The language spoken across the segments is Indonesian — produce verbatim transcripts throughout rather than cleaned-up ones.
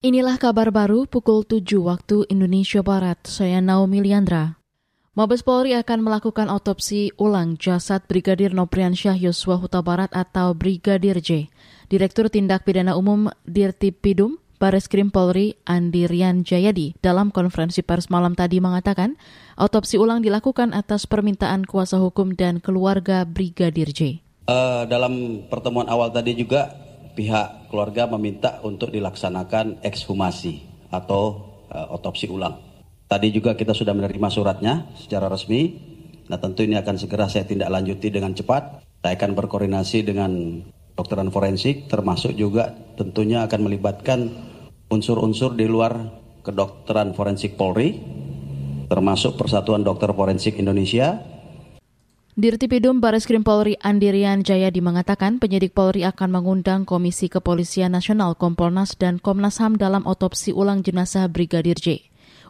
Inilah kabar baru pukul tujuh waktu Indonesia Barat. Saya Naomi Liandra. Mabes Polri akan melakukan otopsi ulang jasad Brigadir Nopriansyah Yosua Hutabarat atau Brigadir J. Direktur Tindak Pidana Umum Dirtipidum Bareskrim Polri Andi Rian Jayadi dalam konferensi pers malam tadi mengatakan otopsi ulang dilakukan atas permintaan kuasa hukum dan keluarga Brigadir J. Uh, dalam pertemuan awal tadi juga pihak keluarga meminta untuk dilaksanakan ekshumasi atau uh, otopsi ulang. Tadi juga kita sudah menerima suratnya secara resmi. Nah, tentu ini akan segera saya tindak lanjuti dengan cepat. Saya akan berkoordinasi dengan dokteran forensik, termasuk juga tentunya akan melibatkan unsur-unsur di luar kedokteran forensik Polri, termasuk Persatuan Dokter Forensik Indonesia. Dirtipidum Bareskrim Polri Andi Rian Jaya mengatakan penyidik Polri akan mengundang Komisi Kepolisian Nasional Kompolnas dan Komnas H A M dalam otopsi ulang jenazah Brigadir J.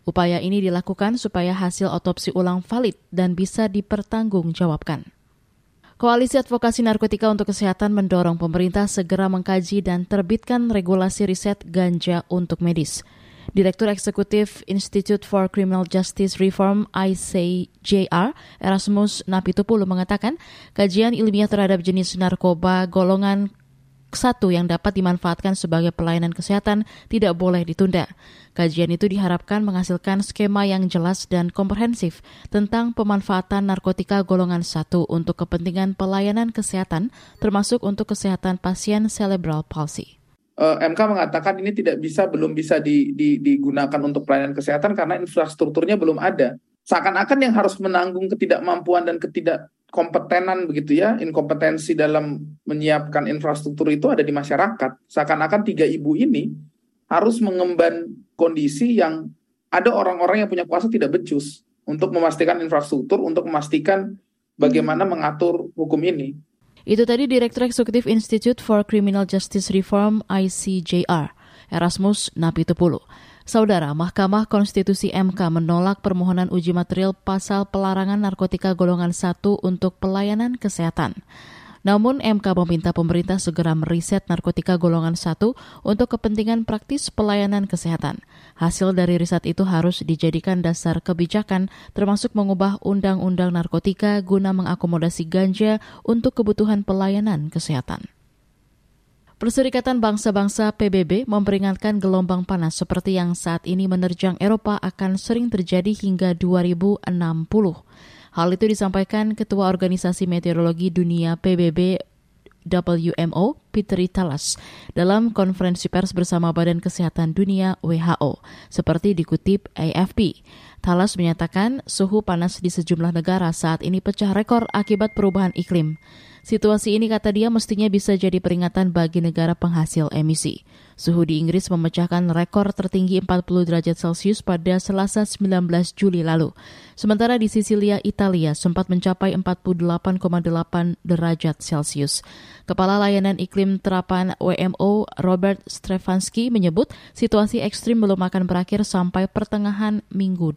Upaya ini dilakukan supaya hasil otopsi ulang valid dan bisa dipertanggungjawabkan. Koalisi Advokasi Narkotika untuk Kesehatan mendorong pemerintah segera mengkaji dan terbitkan regulasi riset ganja untuk medis. Direktur Eksekutif Institute for Criminal Justice Reform I C J R, Erasmus Napitupulu mengatakan, kajian ilmiah terhadap jenis narkoba golongan satu yang dapat dimanfaatkan sebagai pelayanan kesehatan tidak boleh ditunda. Kajian itu diharapkan menghasilkan skema yang jelas dan komprehensif tentang pemanfaatan narkotika golongan satu untuk kepentingan pelayanan kesehatan, termasuk untuk kesehatan pasien cerebral palsy. M K mengatakan ini tidak bisa, belum bisa di, di, digunakan untuk pelayanan kesehatan karena infrastrukturnya belum ada. Seakan-akan yang harus menanggung ketidakmampuan dan ketidakkompetenan begitu ya, inkompetensi dalam menyiapkan infrastruktur itu ada di masyarakat. Seakan-akan tiga ibu ini harus mengemban kondisi yang ada orang-orang yang punya kuasa tidak becus untuk memastikan infrastruktur, untuk memastikan bagaimana mengatur hukum ini. Itu tadi Direktur Eksekutif Institute for Criminal Justice Reform I C J R, Erasmus Napitupulu. Saudara, Mahkamah Konstitusi M K menolak permohonan uji material pasal pelarangan narkotika golongan satu untuk pelayanan kesehatan. Namun M K meminta pemerintah segera meriset narkotika golongan satu untuk kepentingan praktis pelayanan kesehatan. Hasil dari riset itu harus dijadikan dasar kebijakan termasuk mengubah undang-undang narkotika guna mengakomodasi ganja untuk kebutuhan pelayanan kesehatan. Perserikatan Bangsa-bangsa P B B memperingatkan gelombang panas seperti yang saat ini menerjang Eropa akan sering terjadi hingga dua ribu enam puluh. Hal itu disampaikan Ketua Organisasi Meteorologi Dunia P B B W M O, Petteri Taalas, dalam konferensi pers bersama Badan Kesehatan Dunia W H O, seperti dikutip A F P. Taalas menyatakan suhu panas di sejumlah negara saat ini pecah rekor akibat perubahan iklim. Situasi ini, kata dia, mestinya bisa jadi peringatan bagi negara penghasil emisi. Suhu di Inggris memecahkan rekor tertinggi empat puluh derajat Celsius pada Selasa sembilan belas Juli lalu. Sementara di Sisilia, Italia sempat mencapai empat puluh delapan koma delapan derajat Celsius. Kepala Layanan Iklim Terapan W M O Robert Stefanski menyebut situasi ekstrim belum akan berakhir sampai pertengahan minggu